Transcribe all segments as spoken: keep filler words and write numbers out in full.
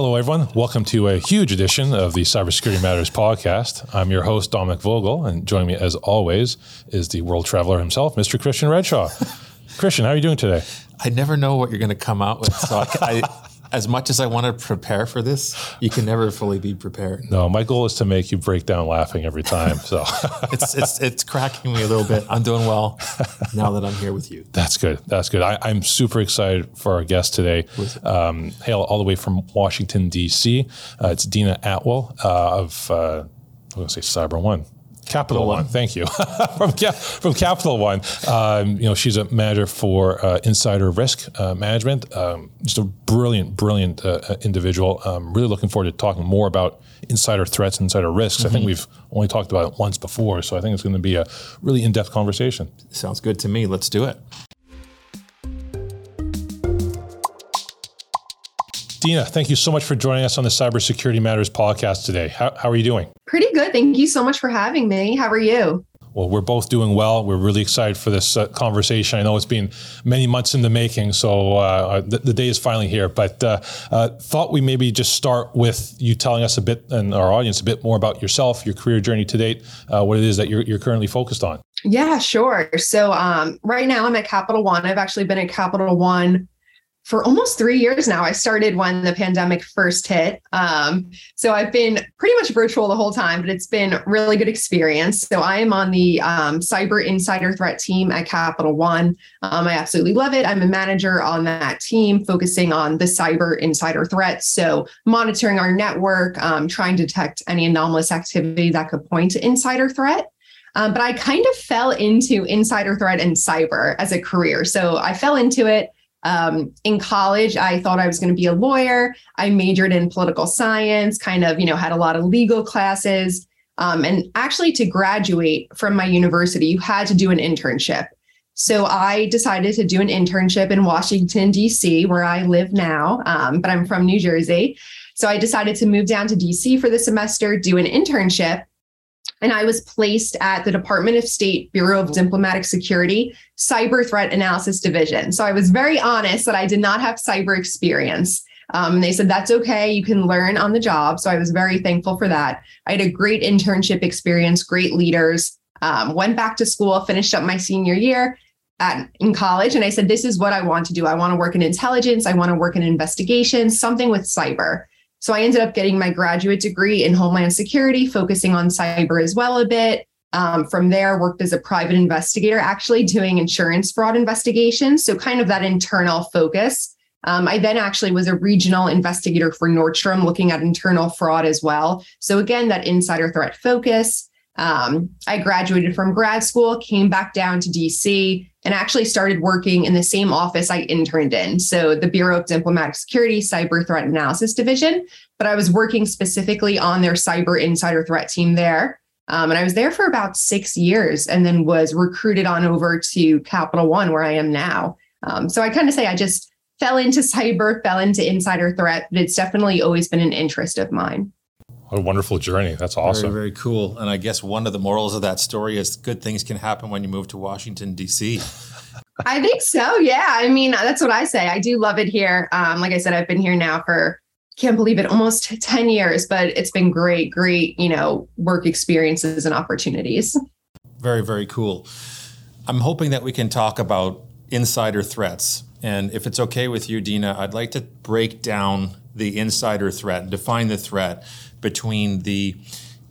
Hello, everyone. Welcome to a huge edition of the Cybersecurity Matters podcast. I'm your host, Dominic Vogel, and joining me, as always, is the world traveler himself, Mister Christian Redshaw. Christian, how are you doing today? I never know what you're going to come out with. So I, I, as much as I want to prepare for this, you can never fully be prepared. No, my goal is to make you break down laughing every time. So it's, it's it's cracking me a little bit. I'm doing well now that I'm here with you. That's good. That's good. I, I'm super excited for our guest today. Um, hail all the way from Washington, D C. Uh, it's Dina Atwell uh, of, uh, I'm going to say Cyber One. Capital One. One, thank you, from Cap- from Capital One. Um, you know, she's a manager for uh, insider risk uh, management. Um, just a brilliant, brilliant uh, individual. I'm really looking forward to talking more about insider threats and insider risks. Mm-hmm. I think we've only talked about it once before, so I think it's going to be a really in-depth conversation. Sounds good to me. Let's do it. Dina, thank you so much for joining us on the Cybersecurity Matters podcast today. How, how are you doing? Pretty good. Thank you so much for having me. How are you? Well, we're both doing well. We're really excited for this uh, conversation. I know it's been many months in the making, so uh, the, the day is finally here. But uh, uh, thought we maybe just start with you telling us a bit and our audience a bit more about yourself, your career journey to date, uh, what it is that you're, you're currently focused on. Yeah, sure. So um, right now I'm at Capital One. I've actually been at Capital One for almost three years now. I started when the pandemic first hit. Um, so I've been pretty much virtual the whole time, but it's been a really good experience. So I am on the um, Cyber Insider Threat team at Capital One. Um, I absolutely love it. I'm a manager on that team, focusing on the cyber insider threats. So monitoring our network, um, trying to detect any anomalous activity that could point to insider threat. Um, but I kind of fell into insider threat and cyber as a career. So I fell into it. Um, in college, I thought I was going to be a lawyer. I majored in political science, kind of, you know, had a lot of legal classes. Um, and actually, to graduate from my university, you had to do an internship. So I decided to do an internship in Washington, D C, where I live now, um, but I'm from New Jersey. So I decided to move down to D C for the semester, do an internship. And I was placed at the Department of State Bureau of Diplomatic Security Cyber Threat Analysis Division. So I was very honest that I did not have cyber experience. Um, and they said, that's okay, you can learn on the job. So I was very thankful for that. I had a great internship experience, great leaders, um, went back to school, finished up my senior year at, in college. And I said, this is what I want to do. I want to work in intelligence. I want to work in investigations, something with cyber. So I ended up getting my graduate degree in Homeland Security, focusing on cyber as well a bit. Um, from there, worked as a private investigator, actually doing insurance fraud investigations. So kind of that internal focus. Um, I then actually was a regional investigator for Nordstrom, looking at internal fraud as well. So again, that insider threat focus. Um, I graduated from grad school, came back down to D C, and actually started working in the same office I interned in. So the Bureau of Diplomatic Security Cyber Threat Analysis Division, but I was working specifically on their cyber insider threat team there. Um, and I was there for about six years and then was recruited on over to Capital One, where I am now. Um, so I kind of say I just fell into cyber, fell into insider threat, but it's definitely always been an interest of mine. What a wonderful journey. That's awesome. Very, very cool. And I guess one of the morals of that story is good things can happen when you move to Washington, D C. I think so. Yeah. I mean, that's what I say. I do love it here. Um, like I said, I've been here now for, can't believe it, almost ten years, but it's been great, great, you know, work experiences and opportunities. Very, very cool. I'm hoping that we can talk about insider threats. And if it's okay with you, Dina, I'd like to break down the insider threat and define the threat between the,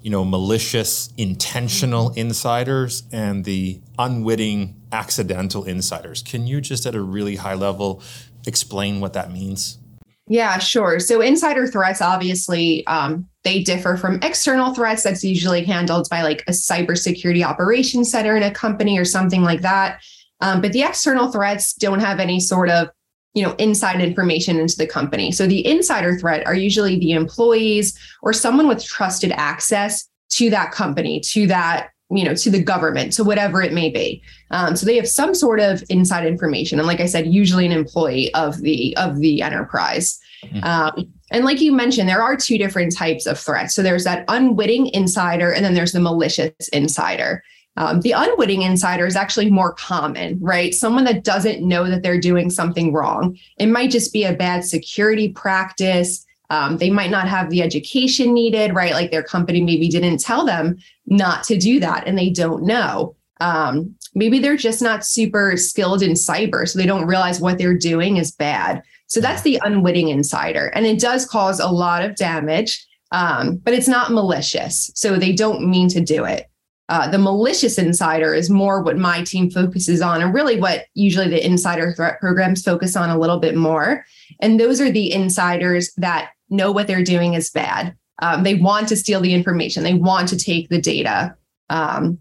you know, malicious, intentional insiders and the unwitting, accidental insiders. Can you just at a really high level explain what that means? Yeah, sure. So insider threats, obviously, um, they differ from external threats. That's usually handled by like a cybersecurity operations center in a company or something like that. Um, but the external threats don't have any sort of, you know, inside information into the company. So the insider threat are usually the employees or someone with trusted access to that company, to that, you know, to the government, to whatever it may be. Um, so they have some sort of inside information. And like I said, usually an employee of the of the enterprise. Mm-hmm. Um, and like you mentioned, there are two different types of threats. So there's that unwitting insider and then there's the malicious insider. Um, the unwitting insider is actually more common, right? Someone that doesn't know that they're doing something wrong. It might just be a bad security practice, Um, they might not have the education needed, right? Like their company maybe didn't tell them not to do that and they don't know. Um, maybe they're just not super skilled in cyber, so they don't realize what they're doing is bad. So that's the unwitting insider. And it does cause a lot of damage, um, but it's not malicious. So they don't mean to do it. Uh, the malicious insider is more what my team focuses on, and really what usually the insider threat programs focus on a little bit more. And those are the insiders that know what they're doing is bad. Um, they want to steal the information. They want to take the data. Um,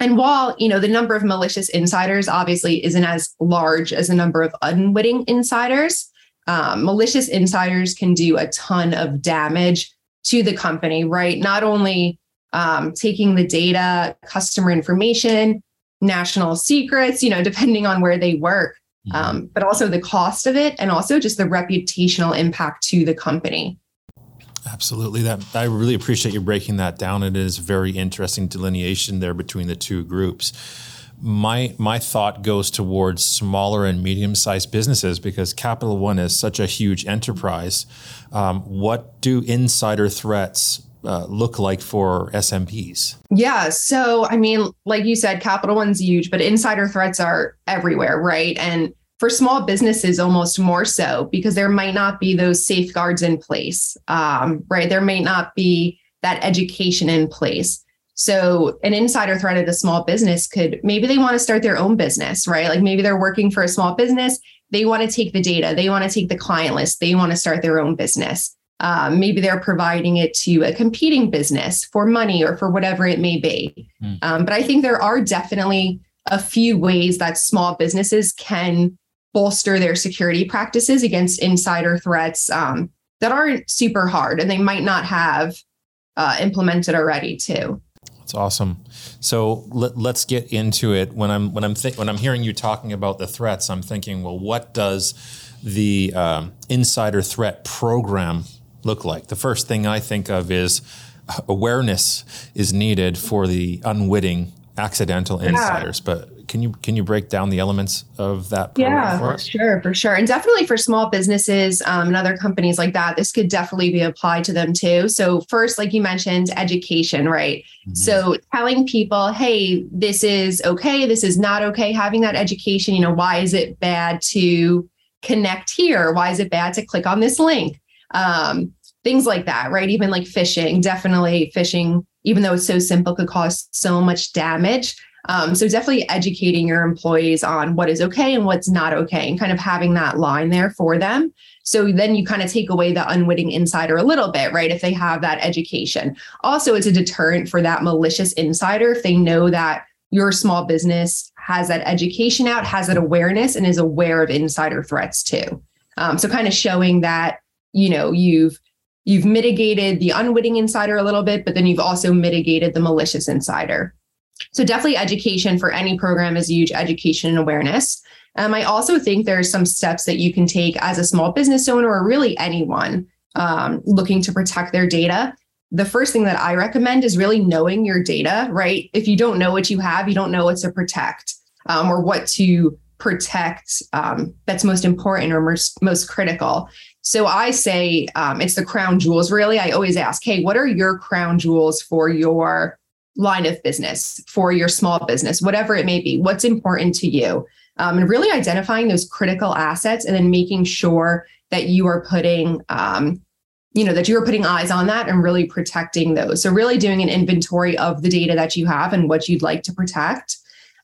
and while, you know, the number of malicious insiders obviously isn't as large as the number of unwitting insiders, um, malicious insiders can do a ton of damage to the company, right? Not only Um, taking the data, customer information, national secrets, you know, depending on where they work, um, but also the cost of it and also just the reputational impact to the company. Absolutely. That I really appreciate you breaking that down. It is a very interesting delineation there between the two groups. My my thought goes towards smaller and medium-sized businesses, because Capital One is such a huge enterprise. Um, what do insider threats Uh, look like for S M Bs? Yeah. So, I mean, like you said, Capital One's huge, but insider threats are everywhere, right? And for small businesses, almost more so, because there might not be those safeguards in place, um, right? There may not be that education in place. So an insider threat at a small business could, maybe they want to start their own business, right? Like maybe they're working for a small business. They want to take the data. They want to take the client list. They want to start their own business. Um, maybe they're providing it to a competing business for money or for whatever it may be. Mm. Um, but I think there are definitely a few ways that small businesses can bolster their security practices against insider threats um, that aren't super hard and they might not have uh, implemented already too. That's awesome. So let, let's get into it. When I'm when I'm th- when I'm hearing you talking about the threats, I'm thinking, well, what does the um, insider threat program look like? The first thing I think of is awareness is needed for the unwitting, accidental insiders. Yeah. But can you can you break down the elements of that program yeah, for us? Yeah, for sure, for sure. And definitely for small businesses um, and other companies like that, this could definitely be applied to them too. So first, like you mentioned, education, right? Mm-hmm. So telling people, hey, this is okay, this is not okay, having that education, you know, why is it bad to connect here? Why is it bad to click on this link? Um, things like that, right? Even like phishing, definitely phishing, even though it's so simple, could cause so much damage. Um, so definitely educating your employees on what is okay and what's not okay, and kind of having that line there for them. So then you kind of take away the unwitting insider a little bit, right? If they have that education. Also, it's a deterrent for that malicious insider if they know that your small business has that education out, has that awareness, and is aware of insider threats too. Um, so kind of showing that, you know, you've you've mitigated the unwitting insider a little bit, but then you've also mitigated the malicious insider. So definitely education for any program is huge, education and awareness. Um, I also think there's some steps that you can take as a small business owner, or really anyone um, looking to protect their data. The first thing that I recommend is really knowing your data, right? If you don't know what you have, you don't know what to protect um, or what to protect um, that's most important or most, most critical. So I say um, it's the crown jewels, really. I always ask, hey, what are your crown jewels for your line of business, for your small business, whatever it may be? What's important to you? Um, and really identifying those critical assets and then making sure that you are putting, um, you know, that you're putting eyes on that and really protecting those. So really doing an inventory of the data that you have and what you'd like to protect.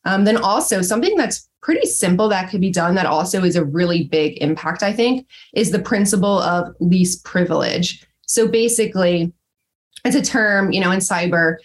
Um, then also something that's pretty simple that could be done that also is a really big impact, I think, is the principle of least privilege. So basically, it's a term, you know, in cyber,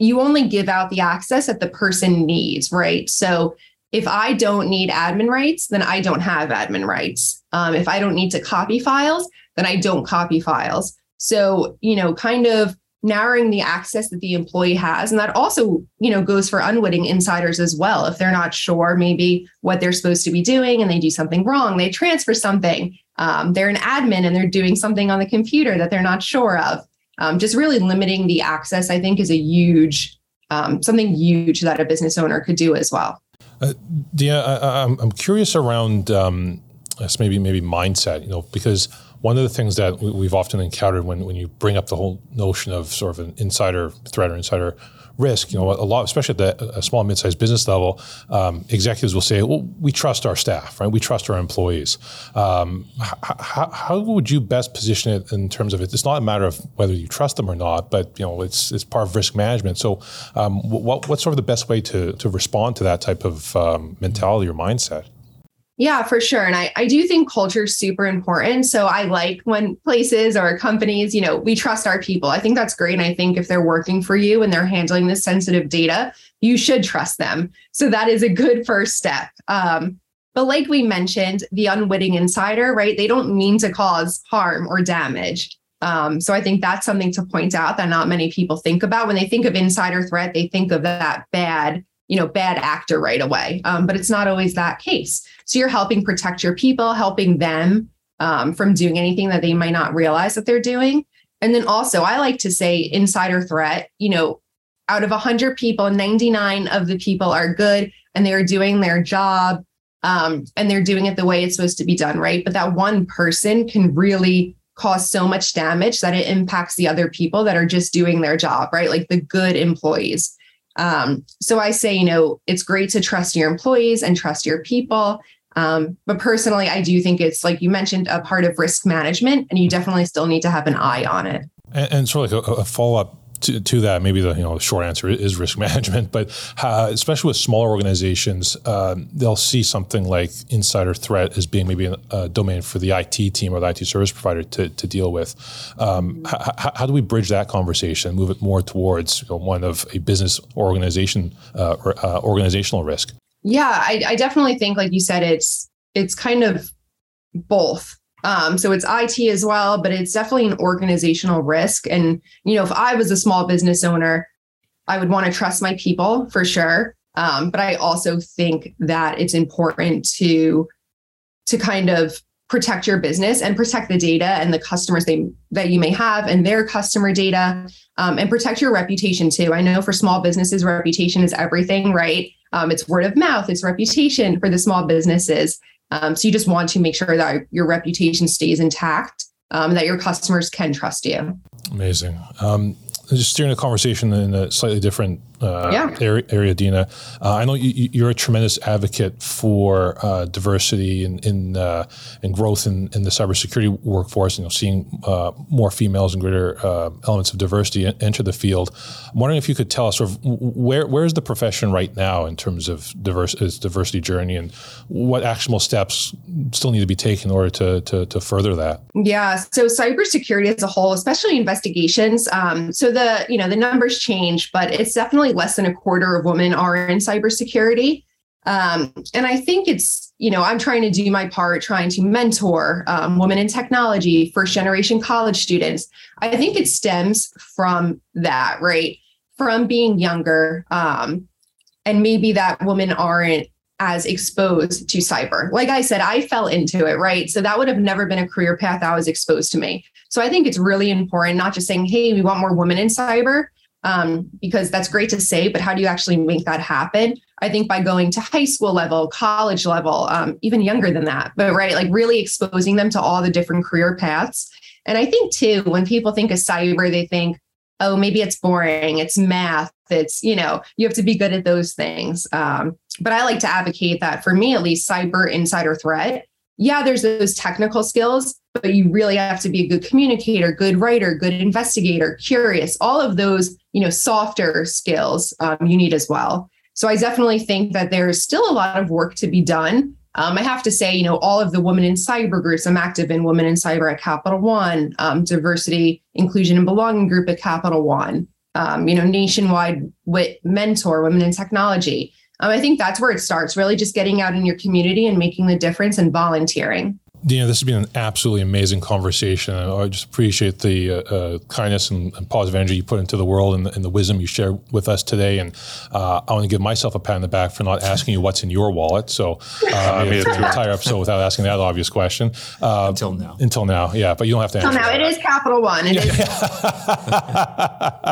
you only give out the access that the person needs, right? So if I don't need admin rights, then I don't have admin rights. Um, if I don't need to copy files, then I don't copy files. So, you know, kind of narrowing the access that the employee has. And that also, you know, goes for unwitting insiders as well. If they're not sure maybe what they're supposed to be doing and they do something wrong, they transfer something, um, they're an admin and they're doing something on the computer that they're not sure of. Um, just really limiting the access, I think, is a huge, um, something huge that a business owner could do as well. Uh, Dina, I, I'm, I'm curious around um, maybe maybe mindset, you know, because One of the things that we've often encountered when, when you bring up the whole notion of sort of an insider threat or insider risk, you know, a lot, especially at the a small and mid-sized business level, um, executives will say, well, we trust our staff, right? We trust our employees. Um, how, how would you best position it in terms of it? It's not a matter of whether you trust them or not, but, you know, it's it's part of risk management. So um, what what's sort of the best way to, to respond to that type of um, mentality or mindset? Yeah, for sure. And I, I do think culture is super important. So I like when places or companies, you know, we trust our people. I think that's great. And I think if they're working for you and they're handling this sensitive data, you should trust them. So that is a good first step. Um, but like we mentioned, the unwitting insider, right? They don't mean to cause harm or damage. Um, so I think that's something to point out that not many people think about. When they think of insider threat, they think of that bad you know, bad actor right away. Um, but it's not always that case. So you're helping protect your people, helping them um, from doing anything that they might not realize that they're doing. And then also, I like to say insider threat, you know, out of one hundred people, ninety-nine of the people are good and they're doing their job um, and they're doing it the way it's supposed to be done, right? But that one person can really cause so much damage that it impacts the other people that are just doing their job, right? Like the good employees. Um, so I say, you know, it's great to trust your employees and trust your people. Um, but personally, I do think it's, like you mentioned, a part of risk management, and you definitely still need to have an eye on it. And, and sort of like a, a follow-up To, to that, maybe the you know short answer is risk management, but uh, especially with smaller organizations, um, they'll see something like insider threat as being maybe a domain for the I T team or the I T service provider to, to deal with. Um, how, how do we bridge that conversation, move it more towards you know, one of a business or organization uh, or uh, organizational risk? Yeah, I, I definitely think, like you said, it's it's kind of both. Um, so it's I T as well, but it's definitely an organizational risk. And, you know, if I was a small business owner, I would want to trust my people for sure. Um, but I also think that it's important to, to kind of protect your business and protect the data and the customers they, that you may have and their customer data, um, and protect your reputation too. I know for small businesses, reputation is everything, right? Um, it's word of mouth, it's reputation for the small businesses. Um, so you just want to make sure that your reputation stays intact, um, that your customers can trust you. Amazing. Um, just steering the conversation in a slightly different uh, yeah. area, area, Dina. Uh, I know you, you're a tremendous advocate for uh, diversity and in, in, uh, and growth in, in the cybersecurity workforce, and you know, seeing uh, more females and greater uh, elements of diversity enter the field. I'm wondering if you could tell us sort of where where is the profession right now in terms of diverse, its diversity journey, and what actionable steps still need to be taken in order to to, to further that? Yeah. So cybersecurity as a whole, especially investigations. Um, so the you know the numbers change, but it's definitely less than a quarter of women are in cybersecurity. Um, and I think it's, you know, I'm trying to do my part, trying to mentor um, women in technology, first generation college students. I think it stems from that, right? From being younger. Um, and maybe that women aren't as exposed to cyber. Like I said, I fell into it, right? So that would have never been a career path that was exposed to me. So I think it's really important, not just saying, hey, we want more women in cyber, Um, because that's great to say, but how do you actually make that happen? I think by going to high school level, college level, um, even younger than that, but right, like really exposing them to all the different career paths. And I think too, when people think of cyber, they think, oh, maybe it's boring, it's math, it's, you know, you have to be good at those things. Um, but I like to advocate that for me, at least cyber insider threat. Yeah, there's those technical skills, but you really have to be a good communicator, good writer, good investigator, curious, all of those, you know, softer skills um, you need as well. So I definitely think that there's still a lot of work to be done. Um, I have to say, you know, all of the women in cyber groups, I'm active in Women in Cyber at Capital One, um, Diversity, Inclusion and Belonging Group at Capital One, um, you know, nationwide with Mentor, Women in Technology. Um, I think that's where it starts, really just getting out in your community and making the difference and volunteering. Dina, this has been an absolutely amazing conversation. I just appreciate the uh, uh, kindness and, and positive energy you put into the world and, and the wisdom you share with us today. And uh, I want to give myself a pat on the back for not asking you what's in your wallet. So uh, I made it through the entire episode without asking that obvious question. Uh, until now. Until now, yeah. But you don't have to answer until now. That. It is Capital One. It yeah.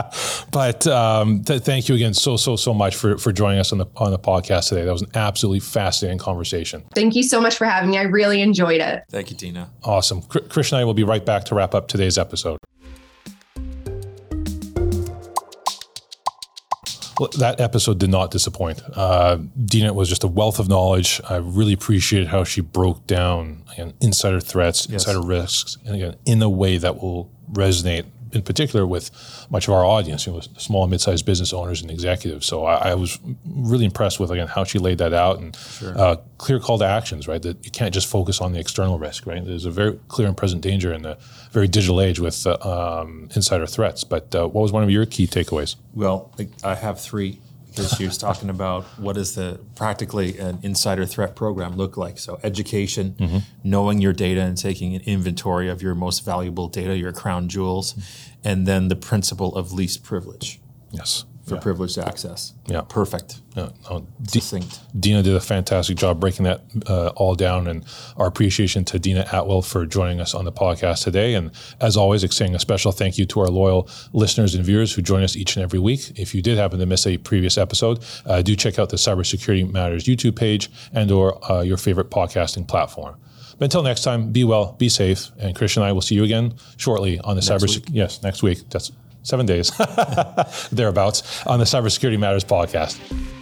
is. But um, th- thank you again so, so, so much for, for joining us on the on the podcast today. That was an absolutely fascinating conversation. Thank you so much for having me. I really enjoyed it. it. Thank you, Dina. Awesome. Krish and I will be right back to wrap up today's episode. Well, that episode did not disappoint. Uh, Dina was just a wealth of knowledge. I really appreciated how she broke down again, insider threats, yes. insider risks, and again, in a way that will resonate in particular with much of our audience, you know, small and mid-sized business owners and executives. So I, I was really impressed with, again, how she laid that out and sure. uh, clear call to actions, right? That you can't just focus on the external risk, right? There's a very clear and present danger in the very digital age with uh, um, insider threats. But uh, what was one of your key takeaways? Well, I have three because she was talking about what is the practically an insider threat program look like. So education, mm-hmm. knowing your data and taking an inventory of your most valuable data, your crown jewels, mm-hmm. and then the principle of least privilege. Yes. For yeah. privileged access. Yeah. Perfect. Yeah. No, D- Succinct. Dina did a fantastic job breaking that uh, all down, and our appreciation to Dina Atwell for joining us on the podcast today. And as always, extending a special thank you to our loyal listeners and viewers who join us each and every week. If you did happen to miss a previous episode, uh, do check out the Cybersecurity Matters YouTube page and or uh, your favorite podcasting platform. But until next time, be well, be safe, and Christian and I will see you again shortly on the Cybersecurity. Yes, next week. That's seven days, thereabouts, on the Cybersecurity Matters podcast.